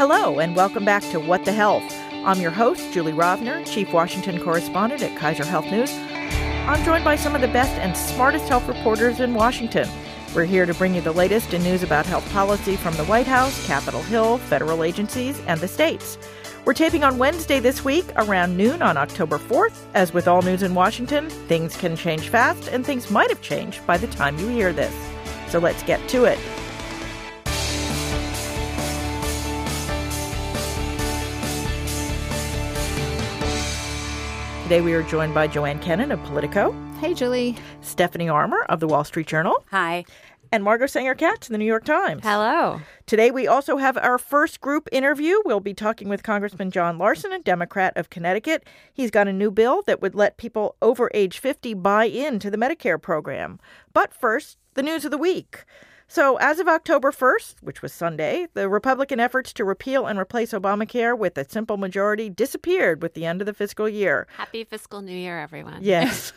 Hello, and welcome back to What the Health. I'm your host, Julie Rovner, Chief Washington Correspondent at Kaiser Health News. I'm joined by some of the best and smartest health reporters in Washington. We're here to bring you the latest in news about health policy from the White House, Capitol Hill, federal agencies, and the states. We're taping on Wednesday this week around noon on October 4th. As with all news in Washington, things can change fast and things might have changed by the time you hear this. So let's get to it. Today we are joined by Joanne Kenen of Politico. Hey, Julie. Stephanie Armour of The Wall Street Journal. Hi. And Margot Sanger-Katz of The New York Times. Hello. Today we also have our first group interview. We'll be talking with Congressman John Larson, a Democrat of Connecticut. He's got a new bill that would let people over age 50 buy into the Medicare program. But first, the news of the week. So as of October 1st, which was Sunday, the Republican efforts to repeal and replace Obamacare with a simple majority disappeared with the end of the fiscal year. Happy fiscal new year, everyone. Yes.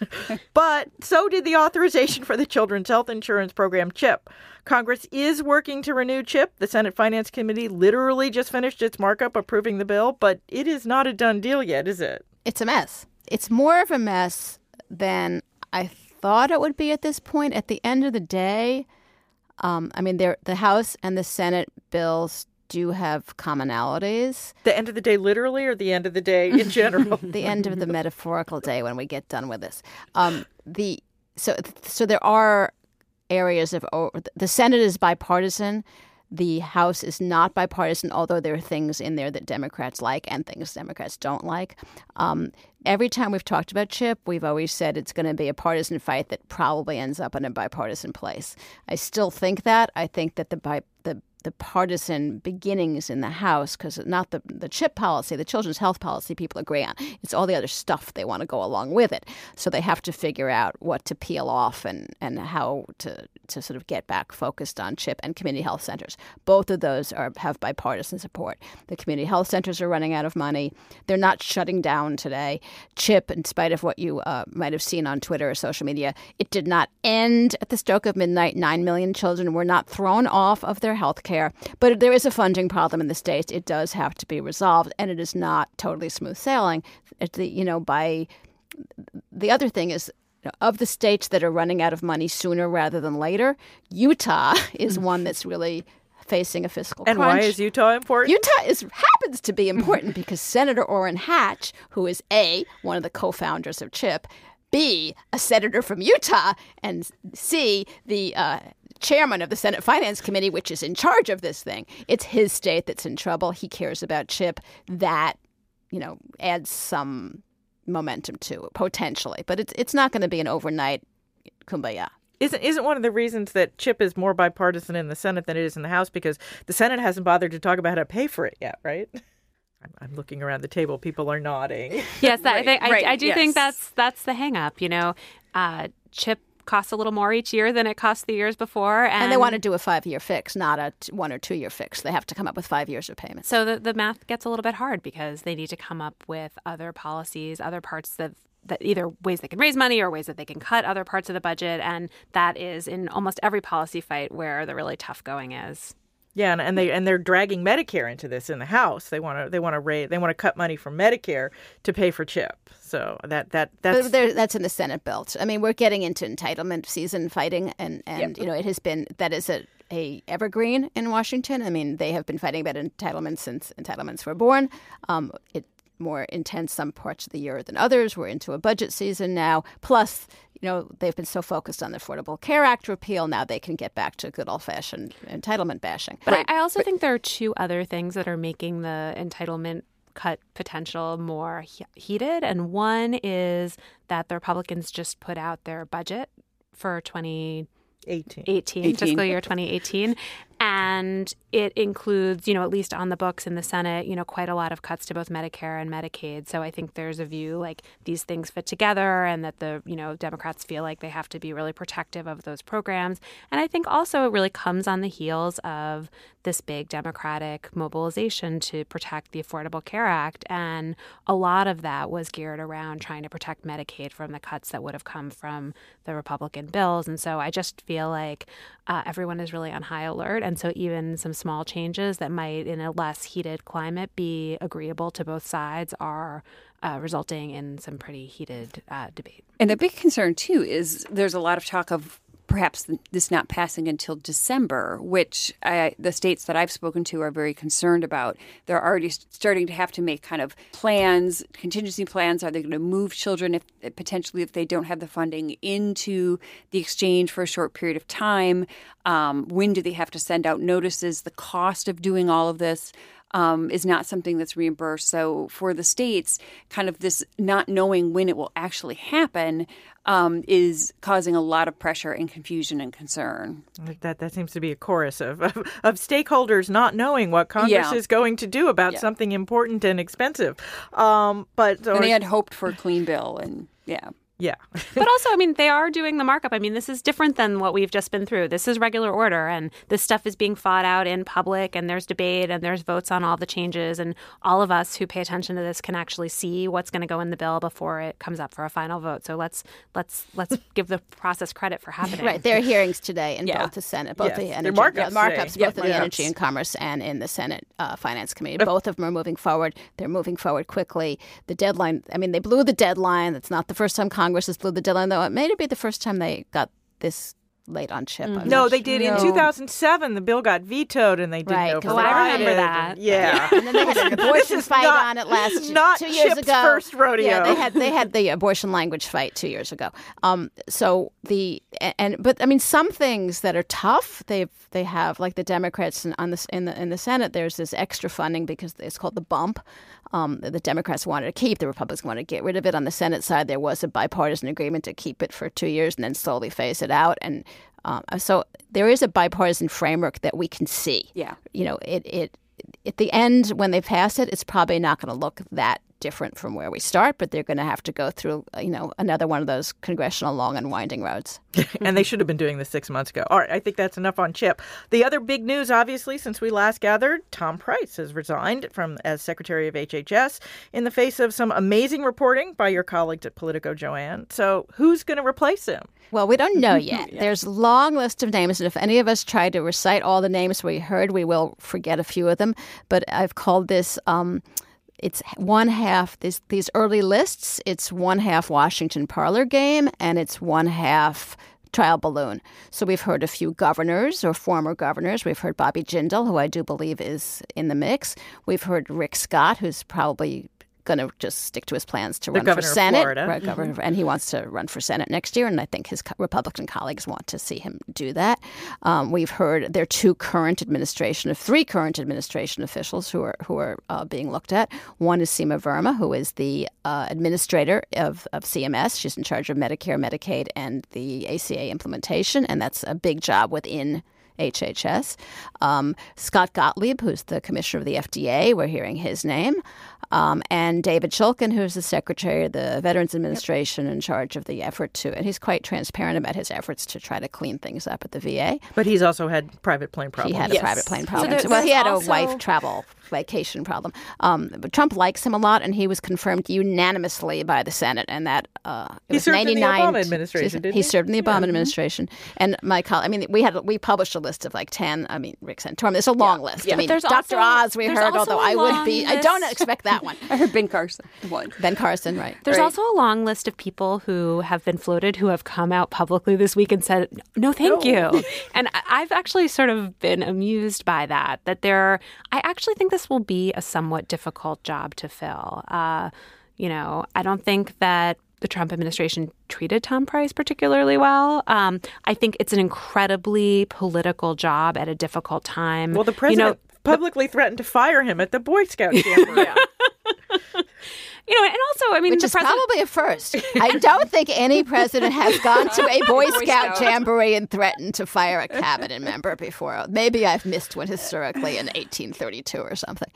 But so did the authorization for the Children's Health Insurance Program, CHIP. Congress is working to renew CHIP. The Senate Finance Committee literally just finished its markup approving the bill, but it is not a done deal yet, is it? It's a mess. It's more of a mess than I thought it would be at this point. At the end of the day, the House and the Senate bills do have commonalities. The end of the day literally or the end of the day in general? The end of the metaphorical day when we get done with this. So there are areas of the Senate is bipartisan. The House is not bipartisan, although there are things in there that Democrats like and things Democrats don't like. Every time we've talked about CHIP, we've always said it's going to be a partisan fight that probably ends up in a bipartisan place. I still think that. I think that the partisan beginnings in the House, because not the CHIP policy, the children's health policy people agree on. It's all the other stuff they want to go along with it. So they have to figure out what to peel off and how to sort of get back focused on CHIP and community health centers. Both of those have bipartisan support. The community health centers are running out of money. They're not shutting down today. CHIP, in spite of what you might have seen on Twitter or social media, it did not end at the stroke of midnight. 9 million children were not thrown off of their health care. But there is a funding problem in the states. It does have to be resolved, and it is not totally smooth sailing. The other thing is, of the states that are running out of money sooner rather than later, Utah is one that's really facing a fiscal crunch. And why is Utah important? Utah happens to be important because Senator Orrin Hatch, who is A, one of the co-founders of CHIP, B, a senator from Utah, and C, the chairman of the Senate Finance Committee, which is in charge of this thing. It's his state that's in trouble. He cares about CHIP. That, adds some momentum to it, potentially. But it's not going to be an overnight kumbaya. Isn't one of the reasons that CHIP is more bipartisan in the Senate than it is in the House? Because the Senate hasn't bothered to talk about how to pay for it yet, right? I'm looking around the table. People are nodding. Yes, I think that's the hang-up, CHIP costs a little more each year than it cost the years before. And they want to do a 5-year fix, not a 1 or 2 year fix. They have to come up with 5 years of payments. So the math gets a little bit hard because they need to come up with other policies, other parts that either ways they can raise money or ways that they can cut other parts of the budget. And that is in almost every policy fight where the really tough going is. Yeah, and they're dragging Medicare into this in the House. They want to cut money from Medicare to pay for CHIP. So that's in the Senate bill. I mean, we're getting into entitlement season fighting, and it has been that is an evergreen in Washington. I mean, they have been fighting about entitlements since entitlements were born. It's more intense some parts of the year than others. We're into a budget season now. Plus, they've been so focused on the Affordable Care Act repeal. Now they can get back to good old-fashioned entitlement bashing. But right. I also think there are two other things that are making the entitlement cut potential more heated. And one is that the Republicans just put out their budget for 2018. Fiscal year 2018. And it includes, at least on the books in the Senate, quite a lot of cuts to both Medicare and Medicaid. So I think there's a view like these things fit together and that the, Democrats feel like they have to be really protective of those programs. And I think also it really comes on the heels of this big Democratic mobilization to protect the Affordable Care Act. And a lot of that was geared around trying to protect Medicaid from the cuts that would have come from the Republican bills. And so I just feel like everyone is really on high alert. And And so even some small changes that might, in a less heated climate, be agreeable to both sides are resulting in some pretty heated debate. And the big concern, too, is there's a lot of talk of perhaps this not passing until December, which the states that I've spoken to are very concerned about. They're already starting to have to make kind of plans, contingency plans. Are they going to move children if they don't have the funding into the exchange for a short period of time? When do they have to send out notices? The cost of doing all of this is not something that's reimbursed. So for the states, kind of this not knowing when it will actually happen is causing a lot of pressure and confusion and concern. That seems to be a chorus of stakeholders not knowing what Congress is going to do about something important and expensive. They had hoped for a clean bill and yeah. But also, I mean, they are doing the markup. I mean, this is different than what we've just been through. This is regular order, and this stuff is being fought out in public, and there's debate, and there's votes on all the changes, and all of us who pay attention to this can actually see what's going to go in the bill before it comes up for a final vote. So let's give the process credit for happening. Right. There are hearings today in both the Senate, both the Energy and Commerce and in the Senate Finance Committee. Both of them are moving forward. They're moving forward quickly. The deadline, I mean, they blew the deadline. That's not the first time Congress has blew the deadline, though. It may be the first time they got this late on CHIP. Mm-hmm. No, they did. No. In 2007, the bill got vetoed, and they didn't override. Well, I remember that. Yeah. And then they had an abortion fight on it last 2 years ago. First rodeo. Yeah, they had the abortion language fight 2 years ago. But I mean, some things that are tough, they have like the Democrats in the Senate. There's this extra funding because it's called the bump. The Democrats wanted to keep, the Republicans wanted to get rid of it. On the Senate side, there was a bipartisan agreement to keep it for 2 years and then slowly phase it out. And so there is a bipartisan framework that we can see. Yeah. You know, it at the end, when they pass it, it's probably not going to look that different from where we start, but they're going to have to go through, you know, another one of those congressional long and winding roads. And they should have been doing this 6 months ago. All right, I think that's enough on CHIP. The other big news, obviously, since we last gathered, Tom Price has resigned as Secretary of HHS in the face of some amazing reporting by your colleagues at Politico, Joanne. So who's going to replace him? Well, we don't know yet. Yeah. There's a long list of names, and if any of us try to recite all the names we heard, we will forget a few of them. But I've called this... it's one half these early lists. It's one half Washington parlor game, and it's one half trial balloon. So we've heard a few governors or former governors. We've heard Bobby Jindal, who I do believe is in the mix. We've heard Rick Scott, who's probably going to just stick to his plans to run for Senate. Right, governor, and he wants to run for Senate next year, and I think his Republican colleagues want to see him do that. We've heard there are three current administration officials who are being looked at. One is Seema Verma, who is the administrator of CMS. She's in charge of Medicare, Medicaid, and the ACA implementation, and that's a big job within HHS. Scott Gottlieb, who's the commissioner of the FDA, we're hearing his name, and David Shulkin, who's the secretary of the Veterans Administration in charge of the effort to, and he's quite transparent about his efforts to try to clean things up at the VA. But he's also had private plane problems. He had a private plane problem. So he had a wife travel vacation problem. But Trump likes him a lot, and he was confirmed unanimously by the Senate, and that it was 99. He served in the Obama administration, didn't he? He served in the Obama administration, and we published a list of like 10. I mean, Rick Santorum. There's a long list. Yeah. I mean, Dr. Oz we heard, although I don't expect that one. I heard Ben Carson. Ben Carson, right. There's also a long list of people who have been floated who have come out publicly this week and said, no, thank you. And I've actually sort of been amused by that, I actually think this will be a somewhat difficult job to fill. I don't think that the Trump administration treated Tom Price particularly well. I think it's an incredibly political job at a difficult time. Well, the president publicly threatened to fire him at the Boy Scout camp. And also, I mean, which is probably a first. I don't think any president has gone to a Boy Scout jamboree and threatened to fire a cabinet member before. Maybe I've missed one historically in 1832 or something.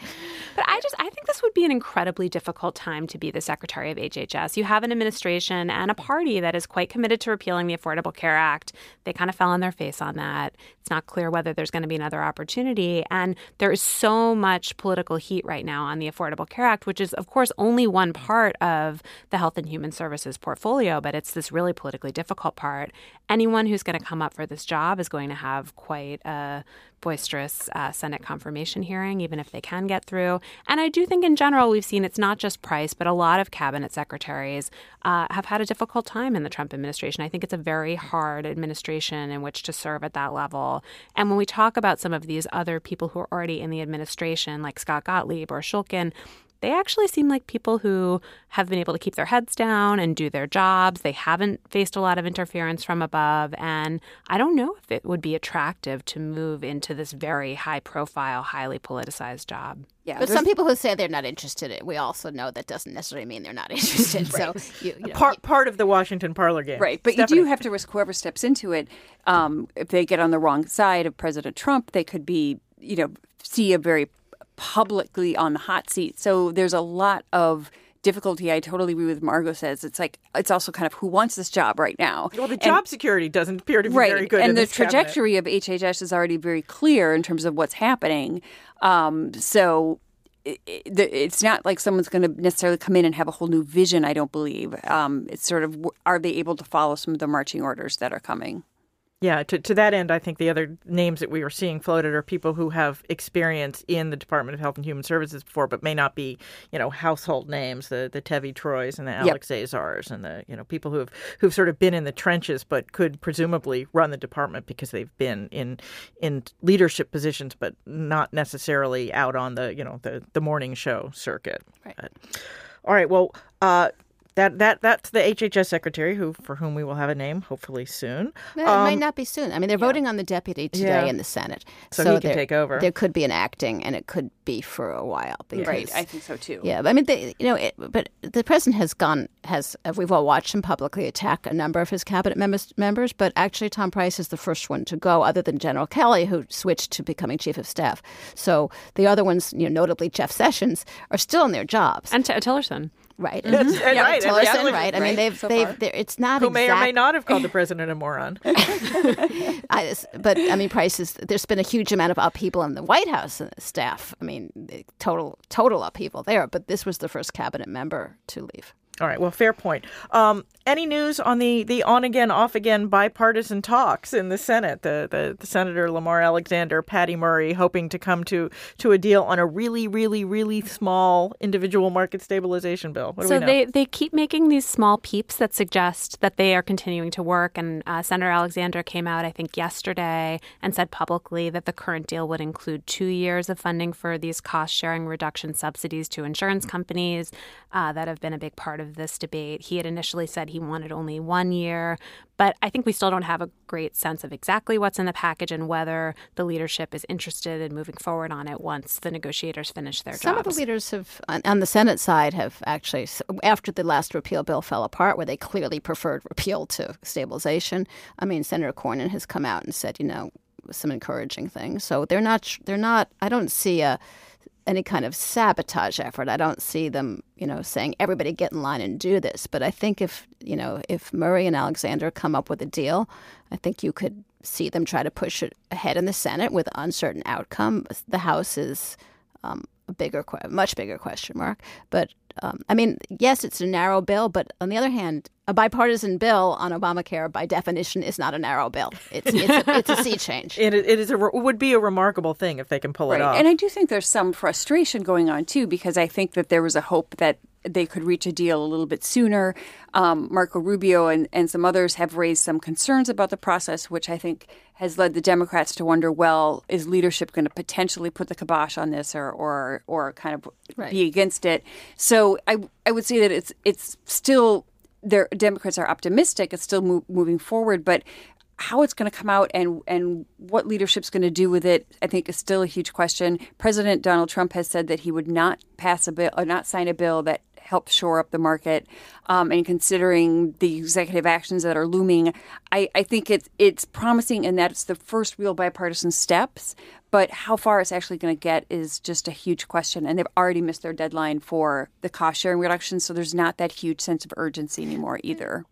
But I think this would be an incredibly difficult time to be the Secretary of HHS. You have an administration and a party that is quite committed to repealing the Affordable Care Act. They kind of fell on their face on that. It's not clear whether there's going to be another opportunity. And there is so much political heat right now on the Affordable Care Act, which is, of course, only one one part of the Health and Human Services portfolio, but it's this really politically difficult part. Anyone who's going to come up for this job is going to have quite a boisterous Senate confirmation hearing, even if they can get through. And I do think in general we've seen it's not just Price, but a lot of cabinet secretaries have had a difficult time in the Trump administration. I think it's a very hard administration in which to serve at that level. And when we talk about some of these other people who are already in the administration, like Scott Gottlieb or Shulkin, they actually seem like people who have been able to keep their heads down and do their jobs. They haven't faced a lot of interference from above. And I don't know if it would be attractive to move into this very high-profile, highly politicized job. Yeah, but some people who say they're not interested, we also know that doesn't necessarily mean they're not interested. Right. So part of the Washington parlor game. Right. But Stephanie, you do have to risk whoever steps into it. If they get on the wrong side of President Trump, they could be, see a very publicly on the hot seat. So there's a lot of difficulty. I totally agree with Margot says. It's also kind of who wants this job right now. Well, the job security doesn't appear to be very good. And the trajectory of HHS is already very clear in terms of what's happening. So it's not like someone's going to necessarily come in and have a whole new vision, I don't believe. It's sort of, are they able to follow some of the marching orders that are coming? Yeah, to that end, I think the other names that we were seeing floated are people who have experience in the Department of Health and Human Services before, but may not be, household names, the Tevi Troys and the Alex Azars and the, people who've sort of been in the trenches but could presumably run the department because they've been in leadership positions, but not necessarily out on the morning show circuit. Right. But, all right. Well, That's the HHS secretary for whom we will have a name hopefully soon. It might not be soon. I mean, they're voting on the deputy today in the Senate. So he can take over. There could be an acting, and it could be for a while. Because, right, I think so too. Yeah, I mean, but the president we've all watched him publicly attack a number of his cabinet members, but actually Tom Price is the first one to go, other than General Kelly, who switched to becoming chief of staff. So the other ones, notably Jeff Sessions, are still in their jobs. And Tillerson. Right. Mm-hmm. Right. Tillerson, right. I mean, it's not who may or may not have called the president a moron. There's been a huge amount of upheaval in the White House staff. I mean, total upheaval there. But this was the first cabinet member to leave. All right. Well, fair point. Any news on the on-again, off-again bipartisan talks in the Senate? The Senator Lamar Alexander, Patty Murray, hoping to come to a deal on a really, really, really small individual market stabilization bill. What do we know? They keep making these small peeps that suggest that they are continuing to work. And Senator Alexander came out, I think, yesterday and said publicly that the current deal would include 2 years of funding for these cost-sharing reduction subsidies to insurance companies that have been a big part of this debate. He had initially said he wanted only 1 year, but I think we still don't have a great sense of exactly what's in the package and whether the leadership is interested in moving forward on it once the negotiators finish their jobs. Some of the leaders on the Senate side have actually, after the last repeal bill fell apart, where they clearly preferred repeal to stabilization. I mean, Senator Cornyn has come out and said, some encouraging things. So they're not. I don't see any kind of sabotage effort. I don't see them, saying everybody get in line and do this. But I think if Murray and Alexander come up with a deal, I think you could see them try to push it ahead in the Senate with uncertain outcome. The House is a much bigger question mark. But yes, it's a narrow bill. But on the other hand, a bipartisan bill on Obamacare, by definition, is not a narrow bill. It's a sea change. It would be a remarkable thing if they can pull it off. And I do think there's some frustration going on, too, because I think that there was a hope that they could reach a deal a little bit sooner. Marco Rubio and some others have raised some concerns about the process, which I think has led the Democrats to wonder, well, is leadership going to potentially put the kibosh on this or kind of be against it? So I would say that it's still... Democrats are optimistic. It's still moving forward, but how it's going to come out and what leadership's going to do with it, I think, is still a huge question. President Donald Trump has said that he would not pass a bill or not sign a bill that helps shore up the market. And considering the executive actions that are looming, I think it's promising in that it's the first real bipartisan steps. But how far it's actually going to get is just a huge question. And they've already missed their deadline for the cost-sharing reduction, so there's not that huge sense of urgency anymore either.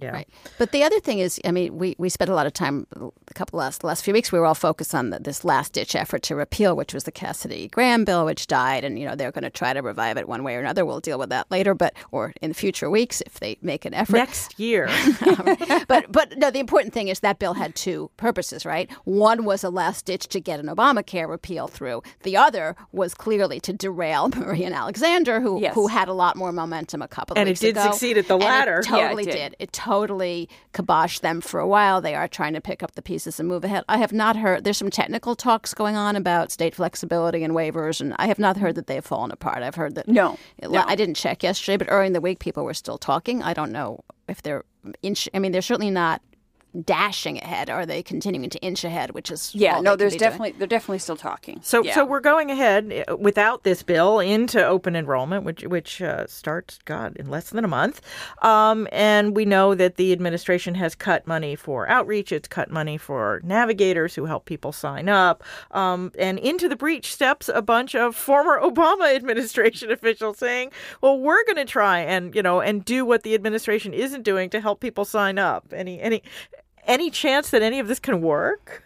Yeah. Right. But the other thing is, I mean, we spent a lot of time, the last few weeks, we were all focused on this last-ditch effort to repeal, which was the Cassidy-Graham bill, which died. And, you know, they're going to try to revive it one way or another. We'll deal with that later, or in future weeks if they make an effort. Next year. But no, the important thing is that bill had two purposes, right? One was a last-ditch to get an Obamacare repeal through. The other was clearly to derail Orrin Alexander, who had a lot more momentum a couple of weeks ago. And it did succeed at the latter. It totally did. It totally kiboshed them for a while. They are trying to pick up the pieces and move ahead. I have not heard. There's some technical talks going on about state flexibility and waivers, and I have not heard that they've fallen apart. I've heard that. No. I didn't check yesterday, but early in the week, people were still talking. I don't know if they're they're certainly not dashing ahead. Are they continuing to inch ahead, which is they're definitely still talking. So we're going ahead without this bill into open enrollment, which starts in less than a month. And we know that the administration has cut money for outreach. It's cut money for navigators who help people sign up. And into the breach steps a bunch of former Obama administration officials saying, "Well, we're going to try and do what the administration isn't doing to help people sign up." Any chance that any of this can work?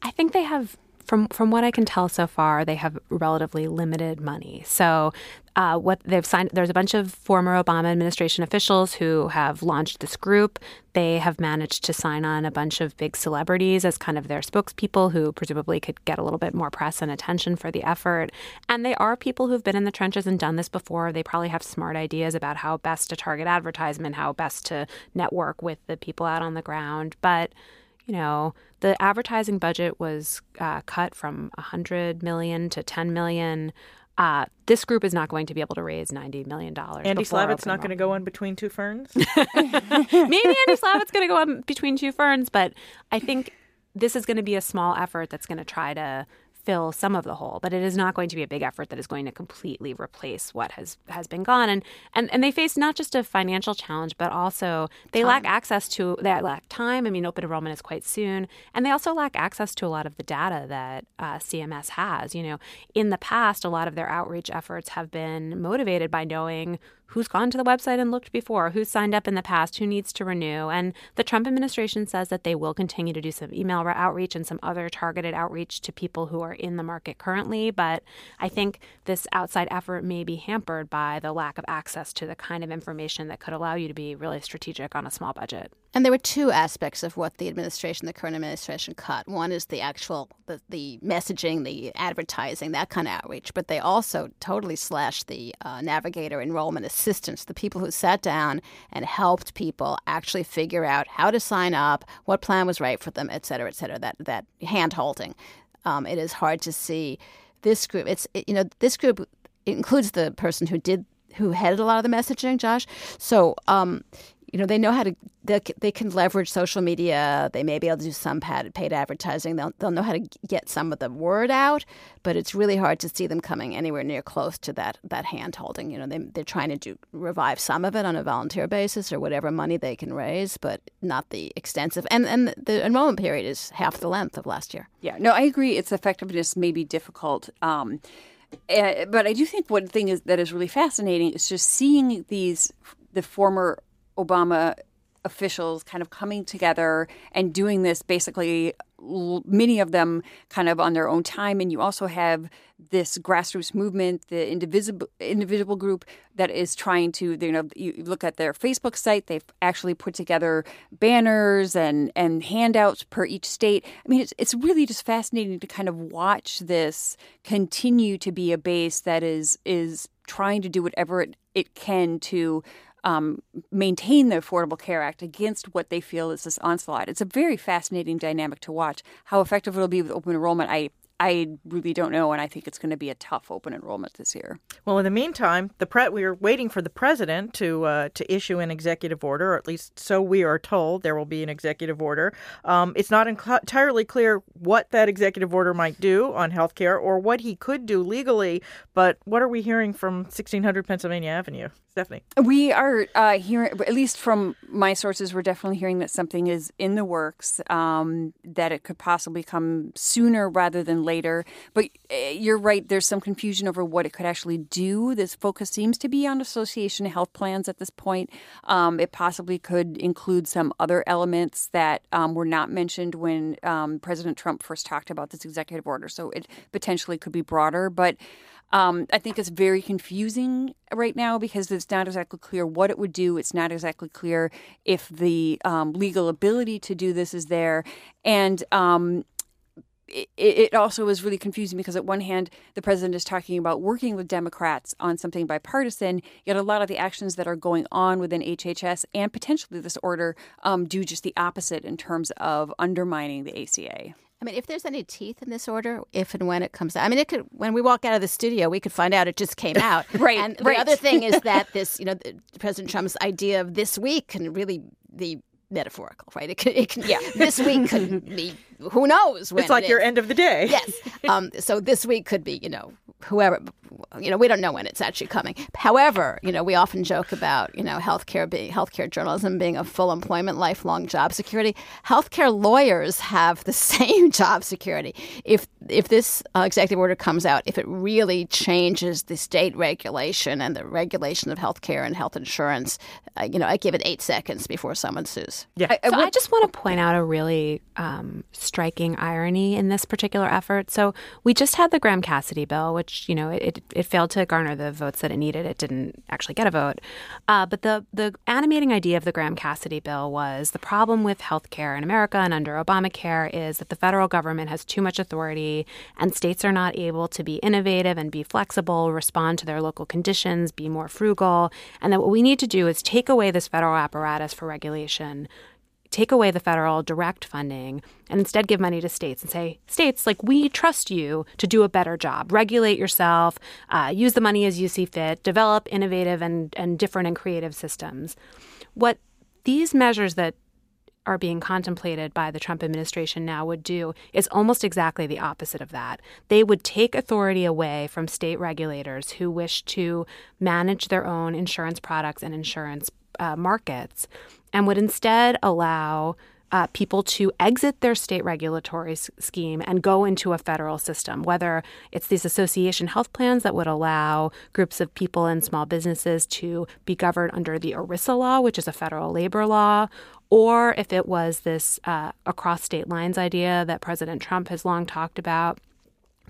I think they have, from what I can tell so far, they have relatively limited money. So what they've signed, there's a bunch of former Obama administration officials who have launched this group. They have managed to sign on a bunch of big celebrities as kind of their spokespeople who presumably could get a little bit more press and attention for the effort. And they are people who've been in the trenches and done this before. They probably have smart ideas about how best to target advertisement, how best to network with the people out on the ground. But, you know, the advertising budget was cut from $100 million to $10 million. This group is not going to be able to raise $90 million. Andy Slavitt's not going to go on between two ferns? Maybe Andy Slavitt's going to go on between two ferns, but I think this is going to be a small effort that's going to try to fill some of the hole, but it is not going to be a big effort that is going to completely replace what has been gone. And they face not just a financial challenge, but also they lack time. I mean, open enrollment is quite soon. And they also lack access to a lot of the data that CMS has. You know, in the past, a lot of their outreach efforts have been motivated by knowing who's gone to the website and looked before, who's signed up in the past, who needs to renew. And the Trump administration says that they will continue to do some email outreach and some other targeted outreach to people who are in the market currently. But I think this outside effort may be hampered by the lack of access to the kind of information that could allow you to be really strategic on a small budget. And there were two aspects of what the current administration cut. One is the actual, the messaging, the advertising, that kind of outreach. But they also totally slashed the navigator enrollment assistance, the people who sat down and helped people actually figure out how to sign up, what plan was right for them, et cetera, that hand-holding. It is hard to see this group. This group includes the person who headed a lot of the messaging, Josh. So, they know how to. They can leverage social media. They may be able to do some paid advertising. They'll know how to get some of the word out, but it's really hard to see them coming anywhere near close to that hand-holding. You know, they're trying to revive some of it on a volunteer basis or whatever money they can raise, but not the extensive. And the enrollment period is half the length of last year. Yeah, no, I agree. Its effectiveness may be difficult. But I do think one thing that is really fascinating is just seeing the former Obama officials kind of coming together and doing this, basically many of them kind of on their own time. And you also have this grassroots movement, the individual group that is trying to, you look at their Facebook site, they've actually put together banners and handouts per each state. I mean, it's really just fascinating to kind of watch this continue to be a base that is trying to do whatever it can to maintain the Affordable Care Act against what they feel is this onslaught. It's a very fascinating dynamic to watch. How effective it'll be with open enrollment, I really don't know, and I think it's going to be a tough open enrollment this year. Well, in the meantime, we are waiting for the president to issue an executive order, or at least so we are told there will be an executive order. It's not entirely clear what that executive order might do on health care or what he could do legally, but what are we hearing from 1600 Pennsylvania Avenue? Stephanie? We are hearing, at least from my sources, we're definitely hearing that something is in the works, that it could possibly come sooner rather than later. But you're right, there's some confusion over what it could actually do. This focus seems to be on association health plans at this point. It possibly could include some other elements that were not mentioned when President Trump first talked about this executive order. So it potentially could be broader. But I think it's very confusing right now because it's not exactly clear what it would do. It's not exactly clear if the legal ability to do this is there. And it also is really confusing because, at one hand, the president is talking about working with Democrats on something bipartisan, yet a lot of the actions that are going on within HHS and potentially this order do just the opposite in terms of undermining the ACA. I mean, if there's any teeth in this order, if and when it comes out, I mean, it could, when we walk out of the studio, we could find out it just came out. Right. And right. The other thing is that this, you know, President Trump's idea of this week can really be metaphorical, right? It can, this week could be, who knows when. It's like your end of the day. Yes. So this week could be, you know, whoever, you know, we don't know when it's actually coming. However, you know, we often joke about, you know, healthcare journalism being a full employment, lifelong job security. Healthcare lawyers have the same job security. If this executive order comes out, if it really changes the state regulation and the regulation of healthcare and health insurance, you know, I give it 8 seconds before someone sues. Yeah. I just want to point out a really striking irony in this particular effort. So we just had the Graham-Cassidy bill, which, you know, it failed to garner the votes that it needed. It didn't actually get a vote. But the animating idea of the Graham-Cassidy bill was the problem with healthcare in America and under Obamacare is that the federal government has too much authority and states are not able to be innovative and be flexible, respond to their local conditions, be more frugal, and that what we need to do is take away this federal apparatus for regulation, take away the federal direct funding, and instead give money to states and say, states, like, we trust you to do a better job. Regulate yourself. Use the money as you see fit. Develop innovative and different and creative systems. What these measures that are being contemplated by the Trump administration now would do is almost exactly the opposite of that. They would take authority away from state regulators who wish to manage their own insurance products and insurance markets, and would instead allow people to exit their state regulatory scheme and go into a federal system, whether it's these association health plans that would allow groups of people and small businesses to be governed under the ERISA law, which is a federal labor law, or if it was this across state lines idea that President Trump has long talked about,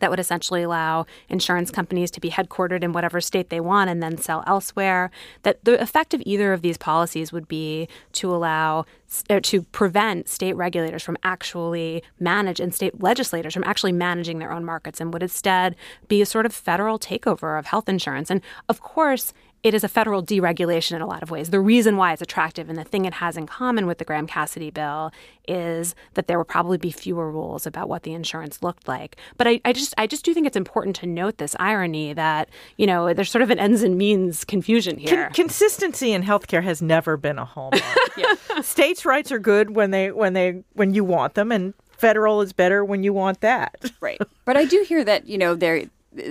that would essentially allow insurance companies to be headquartered in whatever state they want and then sell elsewhere, that the effect of either of these policies would be to allow or to prevent state regulators from actually manage and state legislators from actually managing their own markets and would instead be a sort of federal takeover of health insurance. And of course, it is a federal deregulation in a lot of ways. The reason why it's attractive and the thing it has in common with the Graham-Cassidy bill is that there will probably be fewer rules about what the insurance looked like. But I just do think it's important to note this irony that, you know, there's sort of an ends and means confusion here. Consistency in healthcare has never been a hallmark. Yeah. States' rights are good when you want them, and federal is better when you want that. Right. But I do hear that, you know, the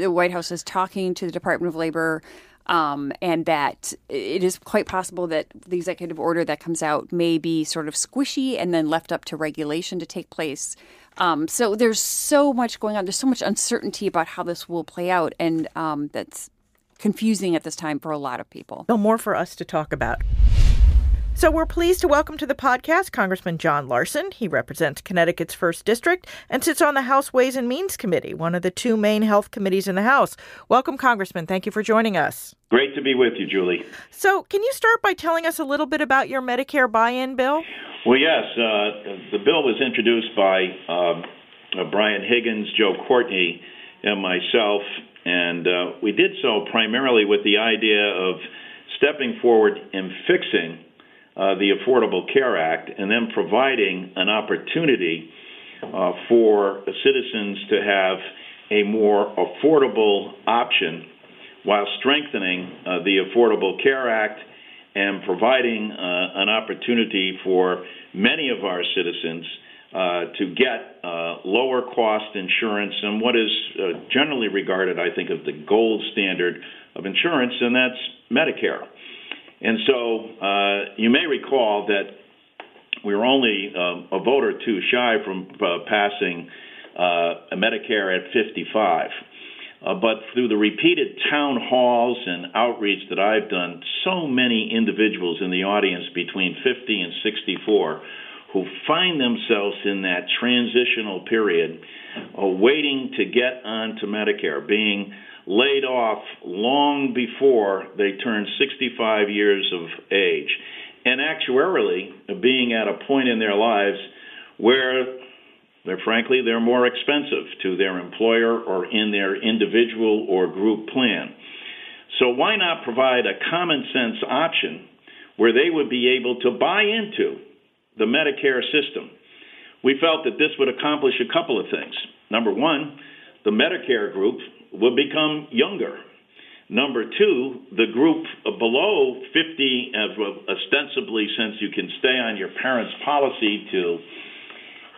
White House is talking to the Department of Labor. And that it is quite possible that the executive order that comes out may be sort of squishy and then left up to regulation to take place. So there's so much going on. There's so much uncertainty about how this will play out. And that's confusing at this time for a lot of people. No more for us to talk about. So we're pleased to welcome to the podcast Congressman John Larson. He represents Connecticut's 1st District and sits on the House Ways and Means Committee, one of the two main health committees in the House. Welcome, Congressman. Thank you for joining us. Great to be with you, Julie. So can you start by telling us a little bit about your Medicare buy-in bill? Well, yes. The bill was introduced by Brian Higgins, Joe Courtney, and myself. And we did so primarily with the idea of stepping forward and fixing the Affordable Care Act, and then providing an opportunity for citizens to have a more affordable option while strengthening the Affordable Care Act and providing an opportunity for many of our citizens to get lower cost insurance and what is generally regarded, I think, as the gold standard of insurance, and that's Medicare. And so you may recall that we were only a vote or two shy from passing Medicare at 55. But through the repeated town halls and outreach that I've done, so many individuals in the audience between 50 and 64 who find themselves in that transitional period waiting to get onto Medicare, being laid off long before they turn 65 years of age, and actuarially being at a point in their lives where they're more expensive to their employer or in their individual or group plan. So why not provide a common sense option where they would be able to buy into the Medicare system? We felt that this would accomplish a couple of things. Number one, the Medicare group would become younger. Number two, the group below 50, ostensibly since you can stay on your parents' policy to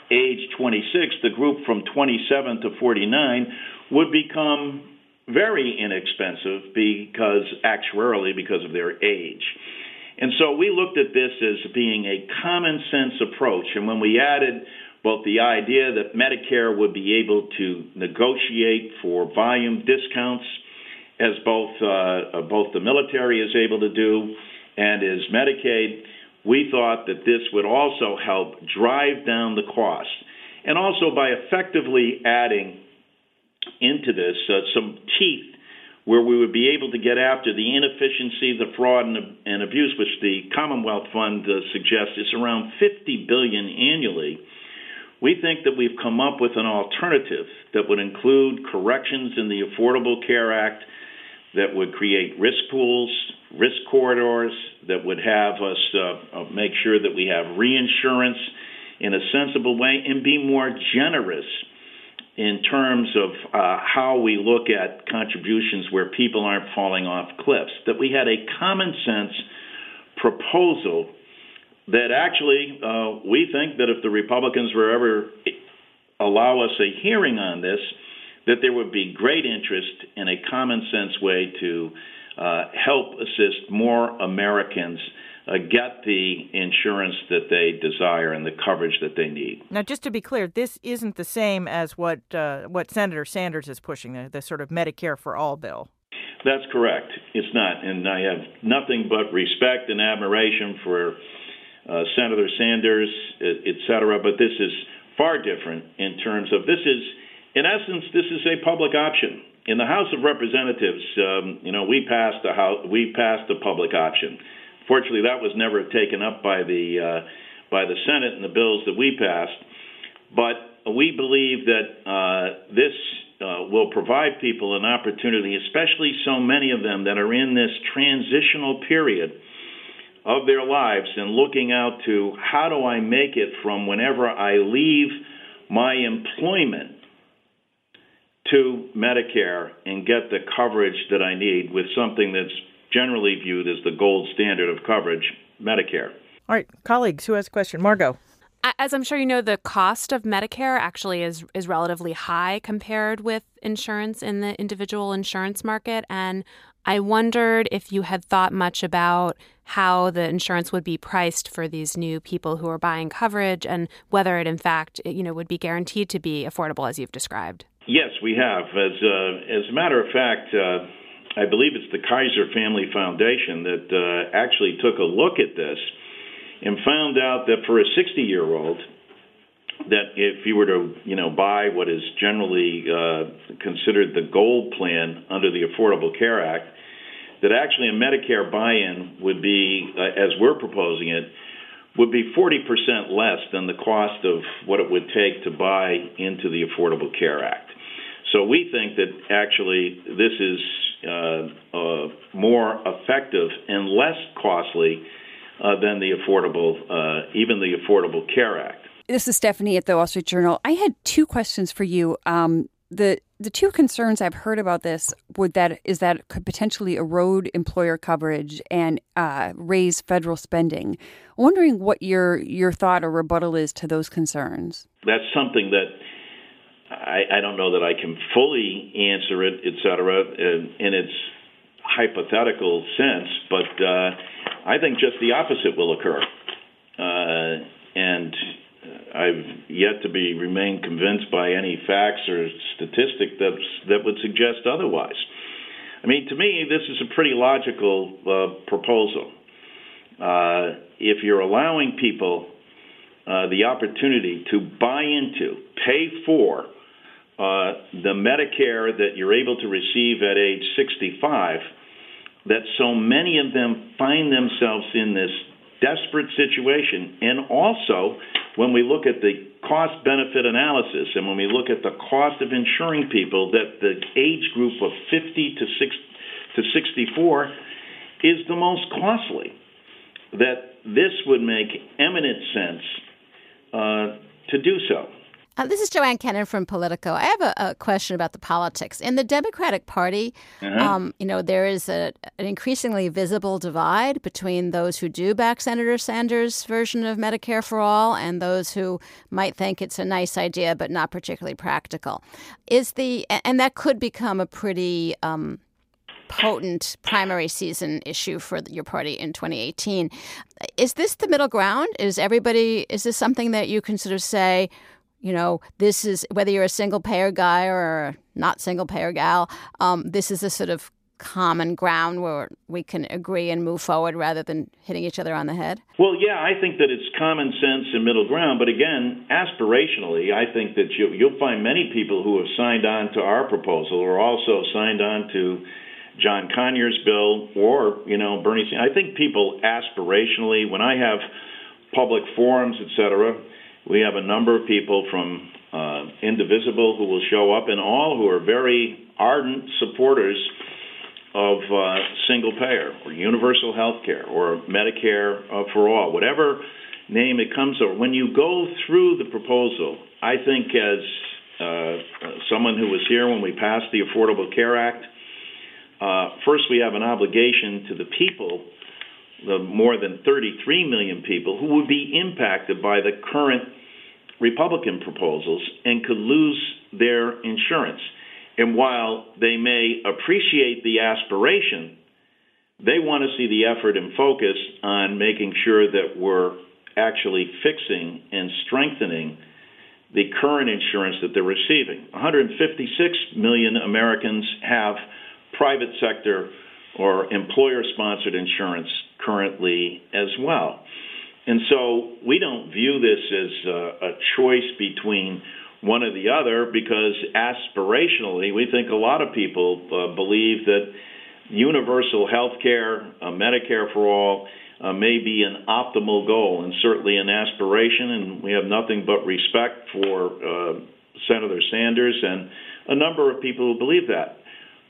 age 26, the group from 27 to 49 would become very inexpensive actuarially because of their age. And so we looked at this as being a common sense approach. And when we added both the idea that Medicare would be able to negotiate for volume discounts, as both the military is able to do and is Medicaid, we thought that this would also help drive down the cost. And also by effectively adding into this some teeth where we would be able to get after the inefficiency, the fraud, and abuse, which the Commonwealth Fund suggests is around $50 billion annually, we think that we've come up with an alternative that would include corrections in the Affordable Care Act that would create risk pools, risk corridors, that would have us make sure that we have reinsurance in a sensible way and be more generous in terms of how we look at contributions where people aren't falling off cliffs, that we had a common sense proposal that actually we think that if the Republicans were ever allow us a hearing on this, that there would be great interest in a common sense way to help assist more Americans get the insurance that they desire and the coverage that they need. Now, just to be clear, this isn't the same as what Senator Sanders is pushing, the sort of Medicare for All bill. That's correct. It's not. And I have nothing but respect and admiration for Senator Sanders, et cetera, but this is far different in terms of this is, in essence, this is a public option. In the House of Representatives, we passed the public option. Fortunately, that was never taken up by the Senate in the bills that we passed. But we believe that this will provide people an opportunity, especially so many of them that are in this transitional period of their lives and looking out to how do I make it from whenever I leave my employment to Medicare and get the coverage that I need with something that's generally viewed as the gold standard of coverage, Medicare. All right, colleagues, who has a question? Margot. As I'm sure you know, the cost of Medicare actually is relatively high compared with insurance in the individual insurance market. And I wondered if you had thought much about how the insurance would be priced for these new people who are buying coverage and whether it, in fact, would be guaranteed to be affordable, as you've described. Yes, we have. As a matter of fact, I believe it's the Kaiser Family Foundation that actually took a look at this and found out that for a 60-year-old, that if you were to, buy what is generally considered the gold plan under the Affordable Care Act, that actually a Medicare buy-in would be, as we're proposing it, would be 40% less than the cost of what it would take to buy into the Affordable Care Act. So we think that actually this is more effective and less costly than the Affordable Care Act. This is Stephanie at The Wall Street Journal. I had two questions for you. The two concerns I've heard about this is that it could potentially erode employer coverage and raise federal spending. I'm wondering what your thought or rebuttal is to those concerns. That's something that I don't know that I can fully answer it, et cetera, in its hypothetical sense, but I think just the opposite will occur. And I've yet to be remain convinced by any facts or statistic that would suggest otherwise. I mean, to me, this is a pretty logical proposal. If you're allowing people the opportunity to buy into, pay for the Medicare that you're able to receive at age 65, that so many of them find themselves in this desperate situation. And also, when we look at the cost-benefit analysis and when we look at the cost of insuring people, that the age group of 50 to 64 is the most costly, that this would make eminent sense to do so. This is Joanne Kenen from Politico. I have a question about the politics. In the Democratic Party, there is an increasingly visible divide between those who do back Senator Sanders' version of Medicare for All and those who might think it's a nice idea but not particularly practical. And that could become a pretty potent primary season issue for your party in 2018. Is this the middle ground? Is this something that you can sort of say, this is, whether you're a single-payer guy or not single-payer gal, this is a sort of common ground where we can agree and move forward rather than hitting each other on the head? Well, yeah, I think that it's common sense and middle ground. But again, aspirationally, I think that you'll find many people who have signed on to our proposal or also signed on to John Conyers' bill or, Bernie Sanders. I think people aspirationally, when I have public forums, et cetera, we have a number of people from Indivisible who will show up, and all who are very ardent supporters of single payer or universal health care or Medicare for all, whatever name it comes over. When you go through the proposal, I think as someone who was here when we passed the Affordable Care Act, first we have an obligation to the people, the more than 33 million people who would be impacted by the current Republican proposals and could lose their insurance. And while they may appreciate the aspiration, they want to see the effort and focus on making sure that we're actually fixing and strengthening the current insurance that they're receiving. 156 million Americans have private sector or employer-sponsored insurance currently as well. And so we don't view this as a choice between one or the other, because aspirationally we think a lot of people believe that universal health care, Medicare for all, may be an optimal goal and certainly an aspiration, and we have nothing but respect for Senator Sanders and a number of people who believe that.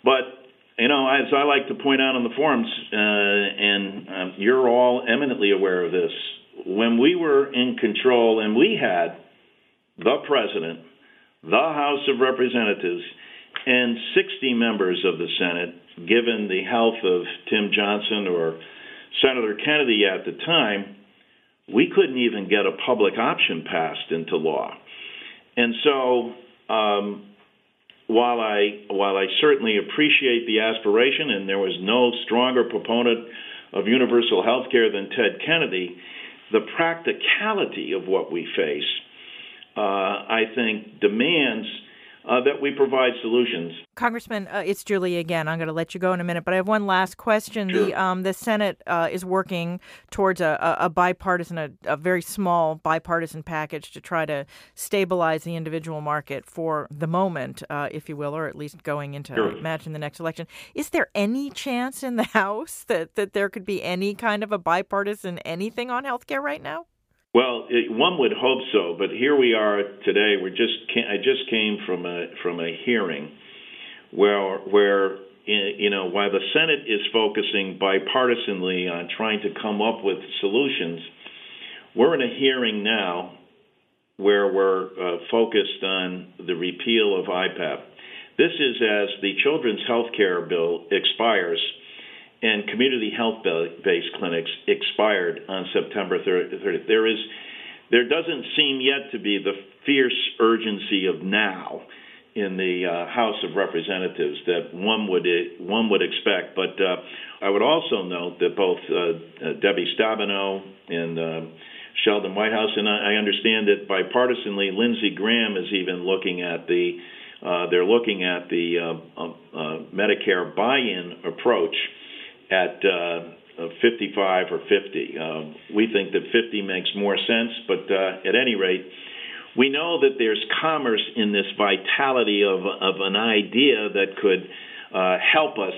But as I like to point out on the forums, and you're all eminently aware of this, when we were in control and we had the president, the House of Representatives, and 60 members of the Senate, given the health of Tim Johnson or Senator Kennedy at the time, we couldn't even get a public option passed into law. And so While I certainly appreciate the aspiration, and there was no stronger proponent of universal health care than Ted Kennedy, the practicality of what we face, I think, demands that we provide solutions. Congressman, it's Julie again. I'm going to let you go in a minute, but I have one last question. Sure. The Senate is working towards a bipartisan, a very small bipartisan package to try to stabilize the individual market for the moment, if you will, or at least going into, sure, imagine the next election. Is there any chance in the House that there could be any kind of a bipartisan anything on health care right now? Well, one would hope so, but here we are today. I just came from a hearing where while the Senate is focusing bipartisanly on trying to come up with solutions, we're in a hearing now where we're focused on the repeal of IPAP. This is as the Children's Health Care Bill expires and community health-based clinics expired on September 30th. There doesn't seem yet to be the fierce urgency of now in the House of Representatives that one would expect. But I would also note that both Debbie Stabenow and Sheldon Whitehouse, and I understand that bipartisanly, Lindsey Graham is even looking at the Medicare buy-in approach at 55 or 50. We think that 50 makes more sense, but at any rate, we know that there's commerce in this vitality of an idea that could help us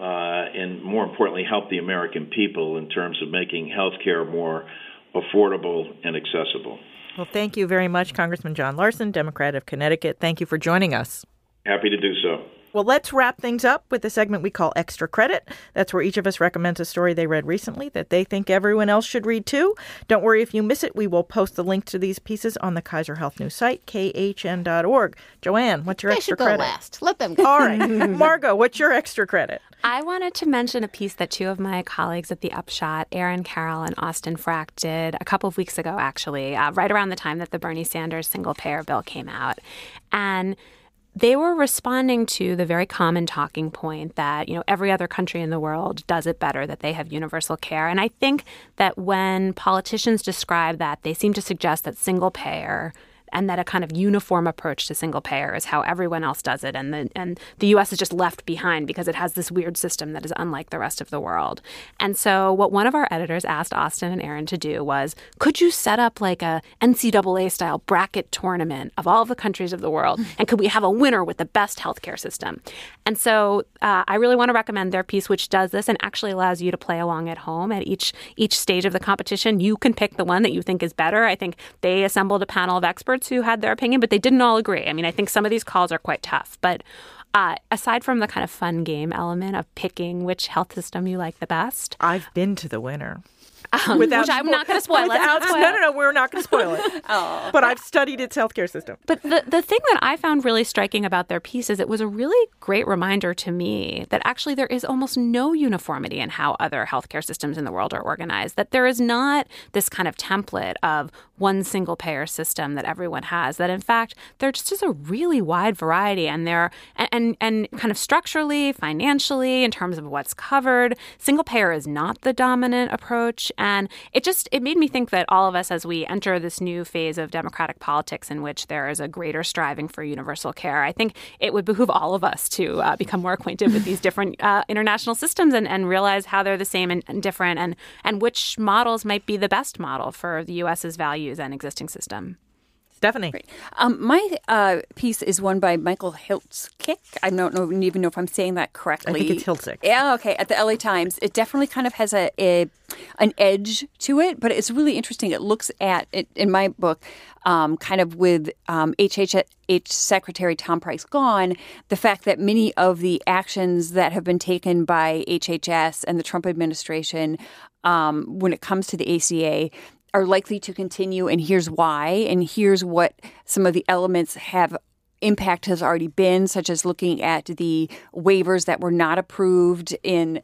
and, more importantly, help the American people in terms of making health care more affordable and accessible. Well, thank you very much, Congressman John Larson, Democrat of Connecticut. Thank you for joining us. Happy to do so. Well, let's wrap things up with the segment we call Extra Credit. That's where each of us recommends a story they read recently that they think everyone else should read, too. Don't worry if you miss it. We will post the link to these pieces on the Kaiser Health News site, khn.org. Joanne, what's your extra credit? They should go last. Let them go. All right. Margot, what's your extra credit? I wanted to mention a piece that two of my colleagues at The Upshot, Aaron Carroll and Austin Frack, did a couple of weeks ago, actually, right around the time that the Bernie Sanders single-payer bill came out. And they were responding to the very common talking point that, you know, every other country in the world does it better, that they have universal care. And I think that when politicians describe that, they seem to suggest that single payer and that a kind of uniform approach to single payer is how everyone else does it. And the U.S. is just left behind because it has this weird system that is unlike the rest of the world. And so what one of our editors asked Austin and Aaron to do was, could you set up like a NCAA-style bracket tournament of all the countries of the world? And could we have a winner with the best healthcare system? And so I really want to recommend their piece, which does this and actually allows you to play along at home. At each stage of the competition, you can pick the one that you think is better. I think they assembled a panel of experts who had their opinion, but they didn't all agree. I mean, I think some of these calls are quite tough. But aside from the kind of fun game element of picking which health system you like the best. I've been to the winner. Which I'm not going to spoil. No, we're not going to spoil it. Oh. But I've studied its healthcare system. But the thing that I found really striking about their piece is it was a really great reminder to me that actually there is almost no uniformity in how other healthcare systems in the world are organized, that there is not this kind of template of one single-payer system that everyone has, that in fact there just is a really wide variety, and there and kind of structurally, financially, in terms of what's covered, single-payer is not the dominant approach. And it made me think that all of us, as we enter this new phase of democratic politics in which there is a greater striving for universal care, I think it would behoove all of us to become more acquainted with these different international systems and realize how they're the same and different and which models might be the best model for the U.S.'s values and existing system. Stephanie. My piece is one by Michael Hiltzik. I don't even know if I'm saying that correctly. I think it's Hiltzik. Yeah, okay, at the LA Times. It definitely kind of has an edge to it, but it's really interesting. It looks at, it, in my book, kind of with HHS Secretary Tom Price gone, the fact that many of the actions that have been taken by HHS and the Trump administration when it comes to the ACA are likely to continue, and here's why, and here's what some of the elements have impact has already been, such as looking at the waivers that were not approved in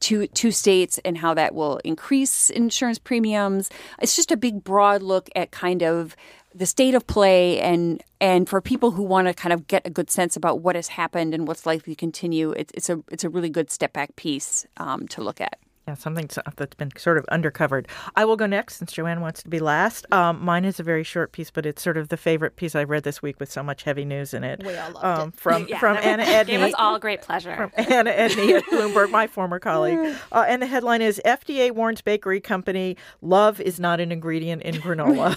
two states and how that will increase insurance premiums. It's just a big, broad look at kind of the state of play, and for people who want to kind of get a good sense about what has happened and what's likely to continue, it's a really good step-back piece to look at. Yeah, something that's been sort of undercovered. I will go next since Joanne wants to be last. Mine is a very short piece, but it's sort of the favorite piece I read this week with so much heavy news in it. We all loved it. From Anna Edney. Gave us all great pleasure. From Anna Edney at Bloomberg, my former colleague. And the headline is, FDA warns bakery company, love is not an ingredient in granola.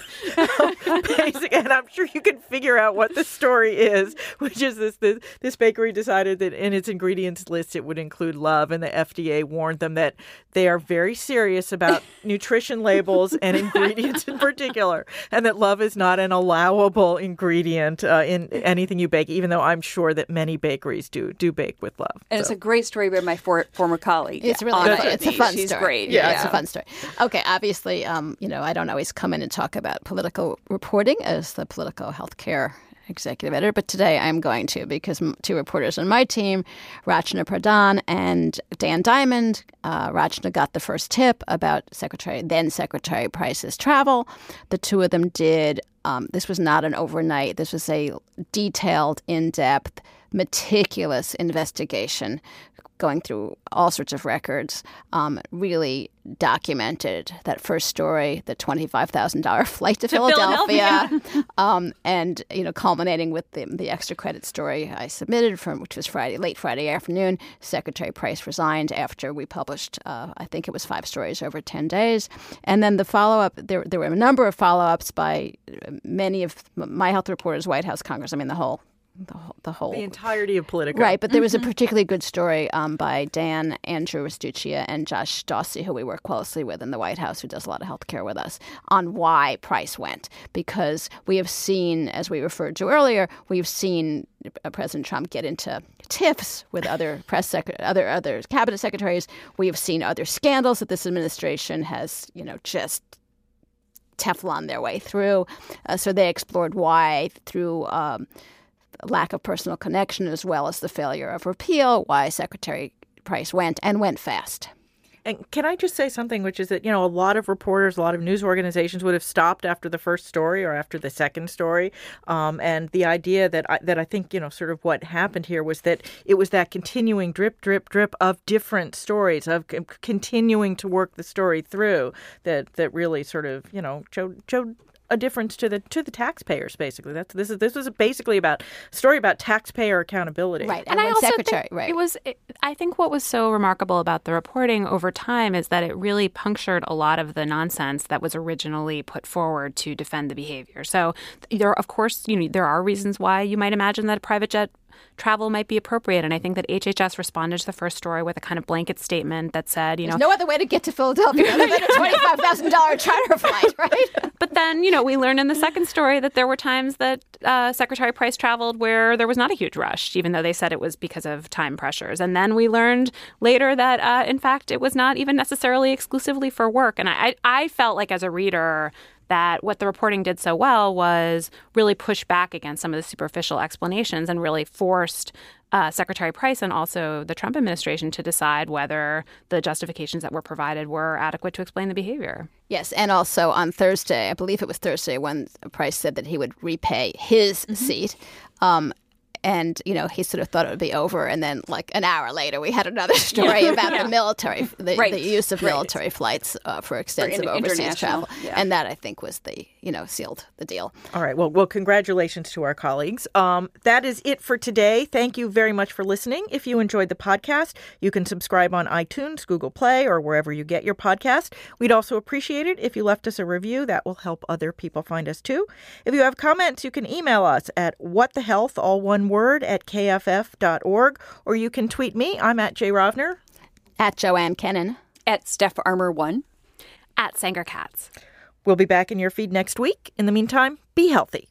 And I'm sure you can figure out what the story is, which is this bakery decided that in its ingredients list it would include love, and the FDA warned them that they are very serious about nutrition labels and ingredients in particular, and that love is not an allowable ingredient in anything you bake, even though I'm sure that many bakeries do bake with love. And so. It's a great story by my former colleague. It's really Anna, it's a fun story. She's great. Yeah, it's a fun story. Okay, obviously, I don't always come in and talk about political reporting as the Politico healthcare executive editor, but today I'm going to, because two reporters on my team, Rachna Pradhan and Dan Diamond, Rachna got the first tip about then Secretary Price's travel. The two of them did. This was not an overnight. This was a detailed, in-depth meticulous investigation, going through all sorts of records, really documented that first story, the $25,000 flight to Philadelphia. And, you know, culminating with the extra credit story I submitted, from which was late Friday afternoon. Secretary Price resigned after we published, I think it was 5 stories over 10 days. And then the follow-up, there were a number of follow-ups by many of my health reporters, White House, Congress, I mean, the entirety of Politico. Right, but there was a particularly good story by Dan, Andrew Restuccia, and Josh Dawsey, who we work closely with in the White House, who does a lot of health care with us, on why Price went. Because we have seen, as we referred to earlier, we've seen President Trump get into tiffs with other other cabinet secretaries. We have seen other scandals that this administration has, you know, just Teflon their way through. So they explored why, through lack of personal connection as well as the failure of repeal, why Secretary Price went, and went fast. And can I just say something, which is that, you know, a lot of reporters, a lot of news organizations would have stopped after the first story or after the second story. And the idea that I think, you know, sort of what happened here was that it was that continuing drip of different stories, of continuing to work the story through, that really sort of, you know, showed a difference to the taxpayers, basically. This was basically a story about taxpayer accountability. Right, and I also think right. I think what was so remarkable about the reporting over time is that it really punctured a lot of the nonsense that was originally put forward to defend the behavior. So there, of course, you know, there are reasons why you might imagine that a private jet travel might be appropriate. And I think that HHS responded to the first story with a kind of blanket statement that said, you know, there's no other way to get to Philadelphia than a $25,000 charter flight, right? But then, you know, we learned in the second story that there were times that Secretary Price traveled where there was not a huge rush, even though they said it was because of time pressures. And then we learned later that, in fact, it was not even necessarily exclusively for work. And I felt like, as a reader, that what the reporting did so well was really push back against some of the superficial explanations and really forced Secretary Price and also the Trump administration to decide whether the justifications that were provided were adequate to explain the behavior. Yes, and also on Thursday, I believe it was Thursday, when Price said that he would repay his seat. And, you know, he sort of thought it would be over. And then, like, an hour later, we had another story about the military, the use of military flights for extensive overseas travel. Yeah. And that, I think, was sealed the deal. All right. Well, congratulations to our colleagues. That is it for today. Thank you very much for listening. If you enjoyed the podcast, you can subscribe on iTunes, Google Play, or wherever you get your podcast. We'd also appreciate it if you left us a review. That will help other people find us, too. If you have comments, you can email us at whatthehealth, all one word, at kff.org, or you can tweet me. I'm at J. Rovner. At Joanne Kenen. At Steph Armour 1. At Sanger-Katz. We'll be back in your feed next week. In the meantime, be healthy.